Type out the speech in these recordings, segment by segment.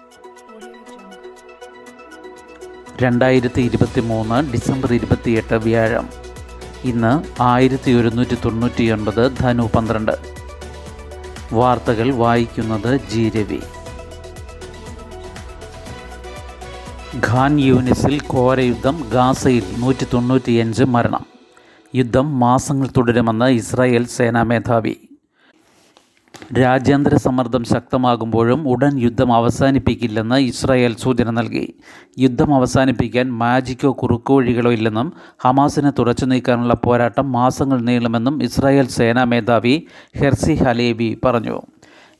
2023 December 28 വ്യാഴം. ഇന്ന് 1199 ധനു 12. വാർത്തകൾ വായിക്കുന്നത് ജി രവി. ഖാൻ യൂനിസിൽ ഘോരയുദ്ധം, ഗാസയിൽ 195 മരണം. യുദ്ധം മാസങ്ങൾ തുടരുമെന്ന് ഇസ്രായേൽ സേനാ മേധാവി. രാജ്യാന്തര സമ്മർദ്ദം ശക്തമാകുമ്പോഴും ഉടൻ യുദ്ധം അവസാനിപ്പിക്കില്ലെന്ന് ഇസ്രായേൽ സൂചന നൽകി. യുദ്ധം അവസാനിപ്പിക്കാൻ മാജിക്കോ കുറുക്കുവഴികളോ ഇല്ലെന്നും ഹമാസിനെ തുടച്ചു നീക്കാനുള്ള പോരാട്ടം മാസങ്ങൾ നീളുമെന്നും ഇസ്രായേൽ സേനാ മേധാവി ഹെർസി ഹലേബി പറഞ്ഞു.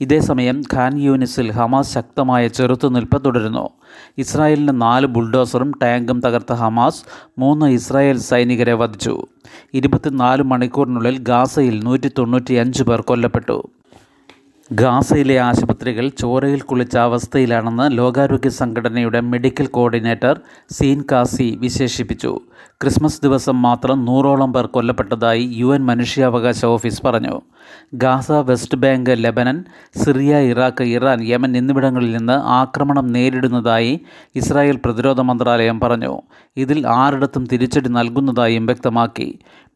ഇതേസമയം ഖാൻ യൂനിസിൽ ഹമാസ് ശക്തമായ ചെറുത്തുനിൽപ്പ് തുടരുന്നു. ഇസ്രായേലിന് 4 ബുൾഡോസറും ടാങ്കും തകർത്ത ഹമാസ് 3 ഇസ്രായേൽ സൈനികരെ വധിച്ചു. 24 മണിക്കൂറിനുള്ളിൽ ഗാസയിൽ 195 പേർ കൊല്ലപ്പെട്ടു. ഗാസയിലെ ആശുപത്രികൾ ചോരയിൽ കുളിച്ച അവസ്ഥയിലാണെന്ന് ലോകാരോഗ്യ സംഘടനയുടെ മെഡിക്കൽ കോർഡിനേറ്റർ സീൻ കാസി വിശേഷിപ്പിച്ചു. ക്രിസ്മസ് ദിവസം മാത്രം 100-ഓളം പേർ കൊല്ലപ്പെട്ടതായി UN മനുഷ്യാവകാശ ഓഫീസ് പറഞ്ഞു. Gaza, West Bank, Lebanon, Syria, Iraq, Iran, Yemen എന്നിവിടങ്ങളിൽ നിന്ന് ആക്രമണം നേരിടുന്നതായി ഇസ്രായേൽ പ്രതിരോധ മന്ത്രാലയം പറഞ്ഞു. ഇതിൽ 6 തിരിച്ചടി നൽകുന്നതായും വ്യക്തമാക്കി.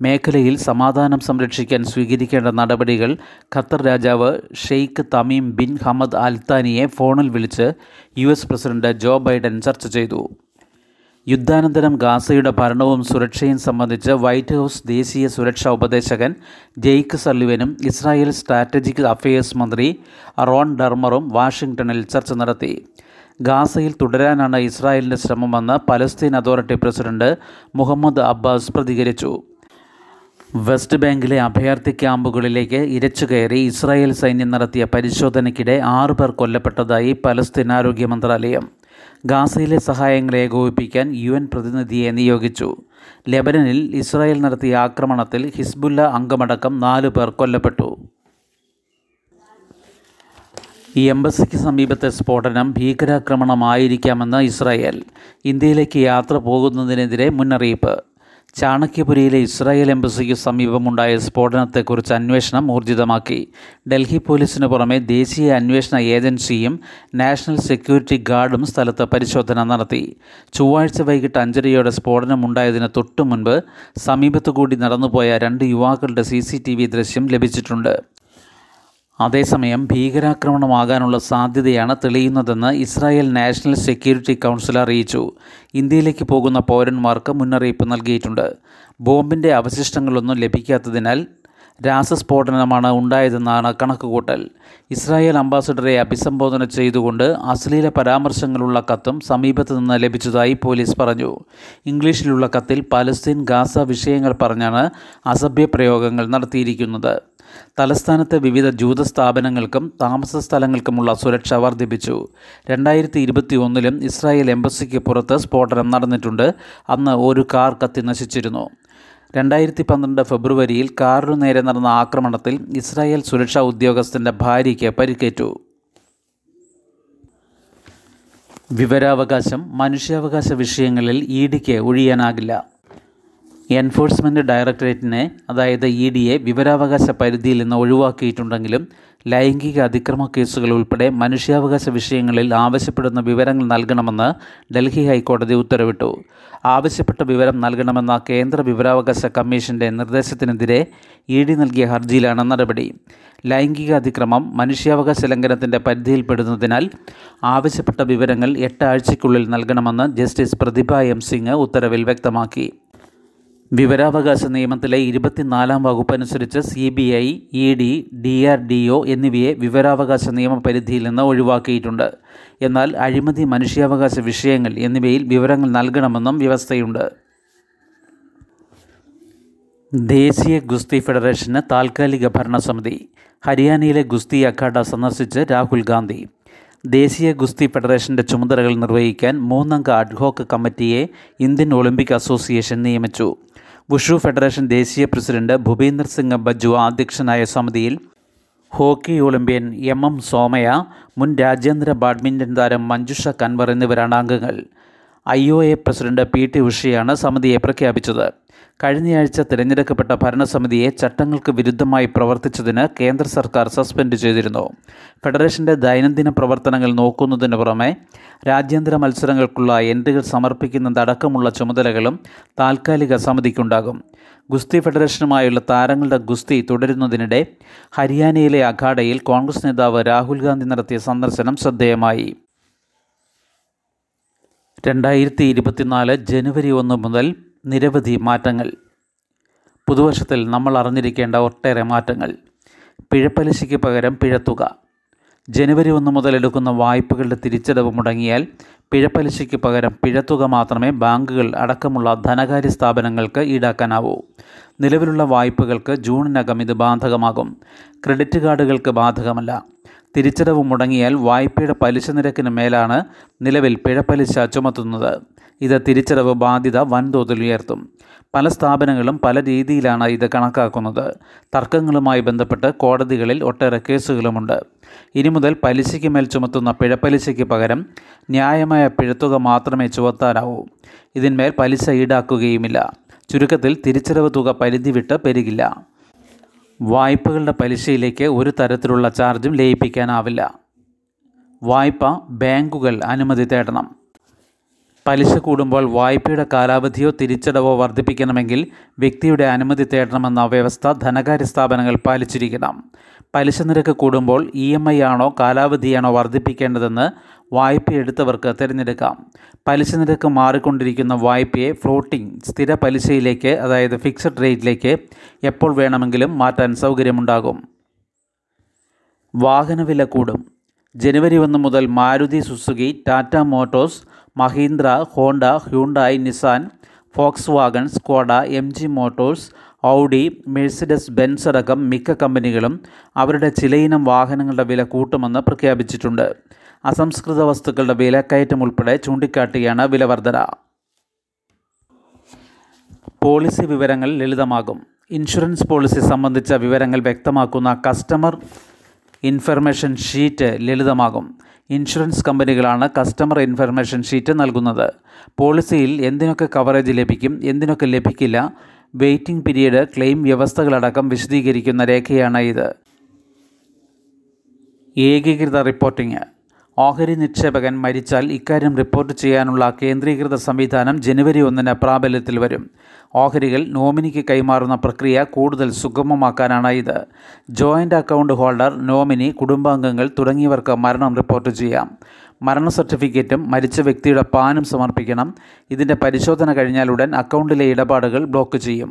മേഖലയിൽ സമാധാനം സംരക്ഷിക്കാൻ സ്വീകരിക്കേണ്ട നടപടികൾ ഖത്തർ രാജാവ് ഷെയ്ഖ് തമീം ബിൻ ഹമദ് അൽത്താനിയെ ഫോണിൽ വിളിച്ച് US പ്രസിഡന്റ് ജോ ബൈഡൻ ചർച്ച ചെയ്തു. യുദ്ധാനന്തരം ഗാസയുടെ ഭരണവും സുരക്ഷയും സംബന്ധിച്ച് വൈറ്റ് ഹൗസ് ദേശീയ സുരക്ഷാ ഉപദേശകൻ ജെയ്ക്ക് സല്ലിവനും ഇസ്രായേൽ സ്ട്രാറ്റജിക് അഫയേഴ്സ് മന്ത്രി റോൺ ഡർമറും വാഷിംഗ്ടണിൽ ചർച്ച നടത്തി. ഗാസയിൽ തുടരാനാണ് ഇസ്രായേലിൻ്റെ ശ്രമമെന്ന് Palestine authority president Muhammad Abbas പ്രതികരിച്ചു. വെസ്റ്റ് ബാങ്കിലെ അഭയാർത്ഥി ക്യാമ്പുകളിലേക്ക് ഇരച്ചുകയറി ഇസ്രായേൽ സൈന്യം നടത്തിയ പരിശോധനയ്ക്കിടെ 6 പേർ കൊല്ലപ്പെട്ടതായി പലസ്തീൻ ആരോഗ്യ മന്ത്രാലയം. ഗാസയിലെ സഹായങ്ങൾ ഏകോപിപ്പിക്കാൻ UN പ്രതിനിധിയെ നിയോഗിച്ചു. ലെബനനിൽ ഇസ്രായേൽ നടത്തിയ ആക്രമണത്തിൽ ഹിസ്ബുല്ല അംഗമടക്കം 4 പേർ കൊല്ലപ്പെട്ടു. ഈ എംബസിക്ക് സമീപത്തെ സ്ഫോടനം ഭീകരാക്രമണമായിരിക്കാമെന്ന് ഇസ്രായേൽ. ഇന്ത്യയിലേക്ക് യാത്ര പോകുന്നതിനെതിരെ മുന്നറിയിപ്പ്. ചാണക്യപുരിയിലെ ഇസ്രായേൽ എംബസിക്ക് സമീപമുണ്ടായ സ്ഫോടനത്തെക്കുറിച്ച് അന്വേഷണം ഊർജിതമാക്കി. ഡൽഹി പോലീസിന് പുറമെ ദേശീയ അന്വേഷണ ഏജൻസിയും നാഷണൽ സെക്യൂരിറ്റി ഗാർഡും സ്ഥലത്ത് പരിശോധന നടത്തി. ചൊവ്വാഴ്ച വൈകിട്ട് 5:30 സ്ഫോടനമുണ്ടായതിന് തൊട്ടുമുൻപ് സമീപത്തുകൂടി നടന്നുപോയ 2 യുവാക്കളുടെ CCTV ദൃശ്യം ലഭിച്ചിട്ടുണ്ട്. അതേസമയം ഭീകരാക്രമണമാകാനുള്ള സാധ്യതയാണ് തെളിയുന്നതെന്ന് ഇസ്രായേൽ നാഷണൽ സെക്യൂരിറ്റി കൗൺസിൽ അറിയിച്ചു. ഇന്ത്യയിലേക്ക് പോകുന്ന പൗരന്മാർക്ക് മുന്നറിയിപ്പ് നൽകിയിട്ടുണ്ട്. ബോംബിൻ്റെ അവശിഷ്ടങ്ങളൊന്നും ലഭിക്കാത്തതിനാൽ രാസസ്ഫോടനമാണ് ഉണ്ടായതെന്നാണ് കണക്കുകൂട്ടൽ. ഇസ്രായേൽ അംബാസഡറെ അഭിസംബോധന ചെയ്തുകൊണ്ട് അശ്ലീല പരാമർശങ്ങളുള്ള കത്തും സമീപത്ത് നിന്ന് ലഭിച്ചതായി പോലീസ് പറഞ്ഞു. ഇംഗ്ലീഷിലുള്ള കത്തിൽ പലസ്തീൻ, ഗാസ വിഷയങ്ങൾ പറഞ്ഞാണ് അസഭ്യ പ്രയോഗങ്ങൾ നടത്തിയിരിക്കുന്നത്. തലസ്ഥാനത്തെ വിവിധ ജൂത സ്ഥാപനങ്ങൾക്കും താമസ സ്ഥലങ്ങൾക്കുമുള്ള സുരക്ഷ വർദ്ധിപ്പിച്ചു. 2021 ഇസ്രായേൽ എംബസിക്ക് പുറത്ത് സ്ഫോടനം നടന്നിട്ടുണ്ട്. അന്ന് ഒരു കാർ കത്തി നശിച്ചിരുന്നു. 2012 ഫെബ്രുവരിയിൽ കാറിനു നേരെ നടന്ന ആക്രമണത്തിൽ ഇസ്രായേൽ സുരക്ഷാ ഉദ്യോഗസ്ഥൻ്റെ ഭാര്യയ്ക്ക് പരിക്കേറ്റു. വിവരാവകാശം, മനുഷ്യാവകാശ വിഷയങ്ങളിൽ EDക്ക് ഒഴിയാനാകില്ല. എൻഫോഴ്സ്മെൻറ്റ് ഡയറക്ടറേറ്റിനെ, അതായത് EDയെ, വിവരാവകാശ പരിധിയിൽ നിന്ന് ഒഴിവാക്കിയിട്ടുണ്ടെങ്കിലും ലൈംഗിക അതിക്രമ കേസുകൾ ഉൾപ്പെടെ മനുഷ്യാവകാശ വിഷയങ്ങളിൽ ആവശ്യപ്പെടുന്ന വിവരങ്ങൾ നൽകണമെന്ന് ഡൽഹി ഹൈക്കോടതി ഉത്തരവിട്ടു. ആവശ്യപ്പെട്ട വിവരം നൽകണമെന്ന കേന്ദ്ര വിവരാവകാശ കമ്മീഷൻ്റെ നിർദ്ദേശത്തിനെതിരെ ED നൽകിയ ഹർജിയിലാണ് നടപടി. ലൈംഗിക അതിക്രമം മനുഷ്യാവകാശ ലംഘനത്തിൻ്റെ പരിധിയിൽപ്പെടുന്നതിനാൽ ആവശ്യപ്പെട്ട വിവരങ്ങൾ 8 ആഴ്ചയ്ക്കുള്ളിൽ നൽകണമെന്ന് ജസ്റ്റിസ് പ്രതിഭ എം സിംഗ് ഉത്തരവിൽ വ്യക്തമാക്കി. വിവരാവകാശ നിയമത്തിലെ 24-ാം വകുപ്പനുസരിച്ച് CBI, ED, DRDO എന്നിവയെ വിവരാവകാശ നിയമപരിധിയിൽ നിന്ന് ഒഴിവാക്കിയിട്ടുണ്ട്. എന്നാൽ അഴിമതി, മനുഷ്യാവകാശ വിഷയങ്ങൾ എന്നിവയിൽ വിവരങ്ങൾ നൽകണമെന്നും വ്യവസ്ഥയുണ്ട്. ദേശീയ ഗുസ്തി ഫെഡറേഷന് താൽക്കാലിക ഭരണസമിതി. ഹരിയാനയിലെ ഗുസ്തി അഖാഡ സന്ദർശിച്ച് രാഹുൽ ഗാന്ധി. ദേശീയ ഗുസ്തി ഫെഡറേഷൻ്റെ ചുമതലകൾ നിർവഹിക്കാൻ 3-അംഗ അഡ്ഹോക്ക് കമ്മിറ്റിയെ ഇന്ത്യൻ ഒളിമ്പിക് അസോസിയേഷൻ നിയമിച്ചു. വുഷു ഫെഡറേഷൻ ദേശീയ പ്രസിഡന്റ് ഭൂപീന്ദർ സിംഗ് ബജ്വ അധ്യക്ഷനായ സമിതിയിൽ ഹോക്കി ഒളിമ്പ്യൻ MM സോമയ, മുൻ രാജ്യാന്തര ബാഡ്മിൻ്റൺ താരം മഞ്ജുഷ കൻവർ എന്നിവരാണ് അംഗങ്ങൾ. IOA പ്രസിഡന്റ് PT ഉഷയാണ് സമിതിയെ പ്രഖ്യാപിച്ചത്. കഴിഞ്ഞയാഴ്ച തിരഞ്ഞെടുക്കപ്പെട്ട ഭരണസമിതിയെ ചട്ടങ്ങൾക്ക് വിരുദ്ധമായി പ്രവർത്തിച്ചതിന് കേന്ദ്ര സർക്കാർ സസ്പെൻഡ് ചെയ്തിരുന്നു. ഫെഡറേഷൻ്റെ ദൈനംദിന പ്രവർത്തനങ്ങൾ നോക്കുന്നതിന് പുറമെ രാജ്യാന്തര മത്സരങ്ങൾക്കുള്ള എൻട്രികൾ സമർപ്പിക്കുന്നതടക്കമുള്ള ചുമതലകളും താൽക്കാലിക സമിതിക്കുണ്ടാകും. ഗുസ്തി ഫെഡറേഷനുമായുള്ള താരങ്ങളുടെ ഗുസ്തി തുടരുന്നതിനിടെ ഹരിയാനയിലെ അഖാഡയിൽ കോൺഗ്രസ് നേതാവ് രാഹുൽ ഗാന്ധി നടത്തിയ സന്ദർശനം ശ്രദ്ധേയമായി. 2024 ജനുവരി 1 മുതൽ നിരവധി മാറ്റങ്ങൾ. പുതുവർഷത്തിൽ നമ്മൾ അറിഞ്ഞിരിക്കേണ്ട ഒട്ടേറെ മാറ്റങ്ങൾ. പിഴപ്പലിശയ്ക്ക് പകരം പിഴത്തുക. ജനുവരി 1 മുതൽ എടുക്കുന്ന വായ്പകളുടെ തിരിച്ചടവ് മുടങ്ങിയാൽ പിഴപ്പലിശയ്ക്ക് പകരം പിഴത്തുക മാത്രമേ ബാങ്കുകൾ അടക്കമുള്ള ധനകാര്യ സ്ഥാപനങ്ങൾക്ക് ഈടാക്കാനാവൂ. നിലവിലുള്ള വായ്പകൾക്ക് ജൂണിനകം ഇത് ബാധകമാകും. ക്രെഡിറ്റ് കാർഡുകൾക്ക് ബാധകമല്ല. തിരിച്ചടവ് മുടങ്ങിയാൽ വായ്പയുടെ പലിശ നിരക്കിന് മേലാണ് നിലവിൽ പിഴപ്പലിശ ചുമത്തുന്നത്. ഇത് തിരിച്ചടവ് ബാധ്യത വൻതോതിൽ ഉയർത്തും. പല സ്ഥാപനങ്ങളും പല രീതിയിലാണ് ഇത് കണക്കാക്കുന്നത്. തർക്കങ്ങളുമായി ബന്ധപ്പെട്ട് കോടതികളിൽ ഒട്ടേറെ കേസുകളുമുണ്ട്. ഇനി മുതൽ പലിശയ്ക്ക് മേൽ ചുമത്തുന്ന പിഴപ്പലിശയ്ക്ക് പകരം ന്യായമായ പിഴത്തുക മാത്രമേ ചുമത്താനാവൂ. ഇതിന്മേൽ പലിശ ഈടാക്കുകയുമില്ല. ചുരുക്കത്തിൽ തിരിച്ചടവ് തുക പരിധി വിട്ട് പെരുകില്ല. വായ്പകളുടെ പലിശയിലേക്ക് ഒരു തരത്തിലുള്ള ചാർജും ലയിപ്പിക്കാനാവില്ല. വായ്പ ബാങ്കുകൾ അനുമതി തേടണം. പലിശ കൂടുമ്പോൾ വായ്പയുടെ കാലാവധിയോ തിരിച്ചടവോ വർദ്ധിപ്പിക്കണമെങ്കിൽ വ്യക്തിയുടെ അനുമതി തേടണമെന്ന വ്യവസ്ഥ ധനകാര്യ സ്ഥാപനങ്ങൾ പാലിച്ചിരിക്കണം. പലിശ നിരക്ക് കൂടുമ്പോൾ EMI ആണോ കാലാവധിയാണോ വർദ്ധിപ്പിക്കേണ്ടതെന്ന് വായ്പയെടുത്തവർക്ക് തിരഞ്ഞെടുക്കാം. പലിശ നിരക്ക് മാറിക്കൊണ്ടിരിക്കുന്ന വായ്പയെ ഫ്ലോട്ടിംഗ് സ്ഥിര പലിശയിലേക്ക്, അതായത് ഫിക്സഡ് റേറ്റിലേക്ക് എപ്പോൾ വേണമെങ്കിലും മാറ്റാൻ സൗകര്യമുണ്ടാകും. വാഹനവില കൂടും. ജനുവരി 1 മുതൽ Maruti Suzuki, Tata motors, Mahindra, Honda, Hyundai, Nissan, Volkswagen, Skoda, MG motors, Audi, Mercedes Benz അടക്കം മിക്ക കമ്പനികളും അവരുടെ ചിലയിനം വാഹനങ്ങളുടെ വില കൂട്ടുമെന്ന് പ്രഖ്യാപിച്ചിട്ടുണ്ട്. അസംസ്കൃത വസ്തുക്കളുടെ വിലക്കയറ്റം ഉൾപ്പെടെ ചൂണ്ടിക്കാട്ടിയാണ് വില വർധന. പോളിസി വിവരങ്ങൾ ലളിതമാകും. ഇൻഷുറൻസ് പോളിസി സംബന്ധിച്ച വിവരങ്ങൾ വ്യക്തമാക്കുന്ന കസ്റ്റമർ ഇൻഫർമേഷൻ ഷീറ്റ് ലളിതമാകും. ഇൻഷുറൻസ് കമ്പനികളാണ് കസ്റ്റമർ ഇൻഫർമേഷൻ ഷീറ്റ് നൽകുന്നത്. പോളിസിയിൽ എന്തിനൊക്കെ കവറേജ് ലഭിക്കും, എന്തിനൊക്കെ ലഭിക്കില്ല, വെയിറ്റിംഗ് പീരീഡ്, ക്ലെയിം വ്യവസ്ഥകളടക്കം വിശദീകരിക്കുന്ന രേഖയാണ് ഇത്. ഏകീകൃത റിപ്പോർട്ടിംഗ്. ഓഹരി നിക്ഷേപകൻ മരിച്ചാൽ ഇക്കാര്യം റിപ്പോർട്ട് ചെയ്യാനുള്ള കേന്ദ്രീകൃത സംവിധാനം ജനുവരി 1 പ്രാബല്യത്തിൽ വരും. ഓഹരികൾ നോമിനിക്ക് കൈമാറുന്ന പ്രക്രിയ കൂടുതൽ സുഗമമാക്കാനാണ് ഇത്. ജോയിൻ്റ് അക്കൗണ്ട് ഹോൾഡർ, നോമിനി, കുടുംബാംഗങ്ങൾ തുടങ്ങിയവർക്ക് മരണം റിപ്പോർട്ട് ചെയ്യാം. മരണ സർട്ടിഫിക്കറ്റും മരിച്ച വ്യക്തിയുടെ പാനും സമർപ്പിക്കണം. ഇതിൻ്റെ പരിശോധന കഴിഞ്ഞാലുടൻ അക്കൗണ്ടിലെ ഇടപാടുകൾ ബ്ലോക്ക് ചെയ്യും.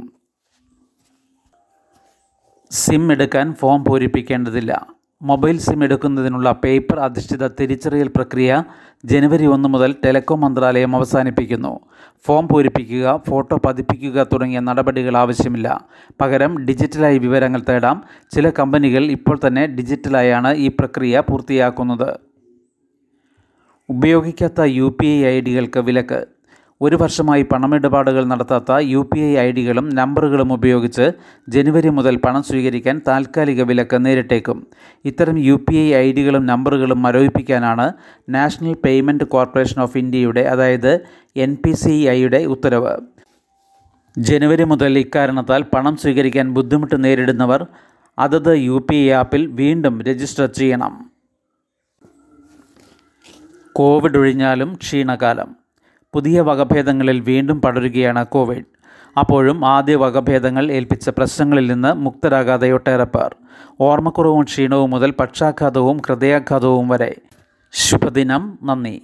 സിം എടുക്കാൻ ഫോം പൂരിപ്പിക്കേണ്ടതില്ല. മൊബൈൽ സിം എടുക്കുന്നതിനുള്ള പേപ്പർ അധിഷ്ഠിത തിരിച്ചറിയൽ പ്രക്രിയ ജനുവരി 1 മുതൽ ടെലികോം മന്ത്രാലയം അവസാനിപ്പിക്കുന്നു. ഫോം പൂരിപ്പിക്കുക, ഫോട്ടോ പതിപ്പിക്കുക തുടങ്ങിയ നടപടികൾ ആവശ്യമില്ല. പകരം ഡിജിറ്റലായി വിവരങ്ങൾ തേടാം. ചില കമ്പനികൾ ഇപ്പോൾ തന്നെ ഡിജിറ്റലായാണ് ഈ പ്രക്രിയ പൂർത്തിയാക്കുന്നത്. ഉപയോഗിക്കാത്ത UPI IDകൾക്ക് വിലക്ക്. 1 വർഷമായി പണമിടപാടുകൾ നടത്താത്ത UPI IDകളും നമ്പറുകളും ഉപയോഗിച്ച് ജനുവരി മുതൽ പണം സ്വീകരിക്കാൻ താൽക്കാലിക വിലക്ക് നേരിട്ടേക്കും. ഇത്തരം UPI IDകളും നമ്പറുകളും മരവിപ്പിക്കാനാണ് നാഷണൽ പേയ്മെൻറ്റ് കോർപ്പറേഷൻ ഓഫ് ഇന്ത്യയുടെ, അതായത് NPCIയുടെ ഉത്തരവ്. ജനുവരി മുതൽ ഇക്കാരണത്താൽ പണം സ്വീകരിക്കാൻ ബുദ്ധിമുട്ട് നേരിടുന്നവർ അതത് UPI ആപ്പിൽ വീണ്ടും രജിസ്റ്റർ ചെയ്യണം. കോവിഡ് ഒഴിഞ്ഞാലും ക്ഷീണകാലം. പുതിയ വകഭേദങ്ങളിൽ വീണ്ടും പടരുകയാണ് കോവിഡ്. അപ്പോഴും ആദ്യ വകഭേദങ്ങൾ ഏൽപ്പിച്ച പ്രശ്നങ്ങളിൽ നിന്ന് മുക്തരാകാതെ ഒട്ടേറെ പേർ. ഓർമ്മക്കുറവും ക്ഷീണവും മുതൽ പക്ഷാഘാതവും ഹൃദയാഘാതവും വരെ. ശുഭദിനം. നന്ദി.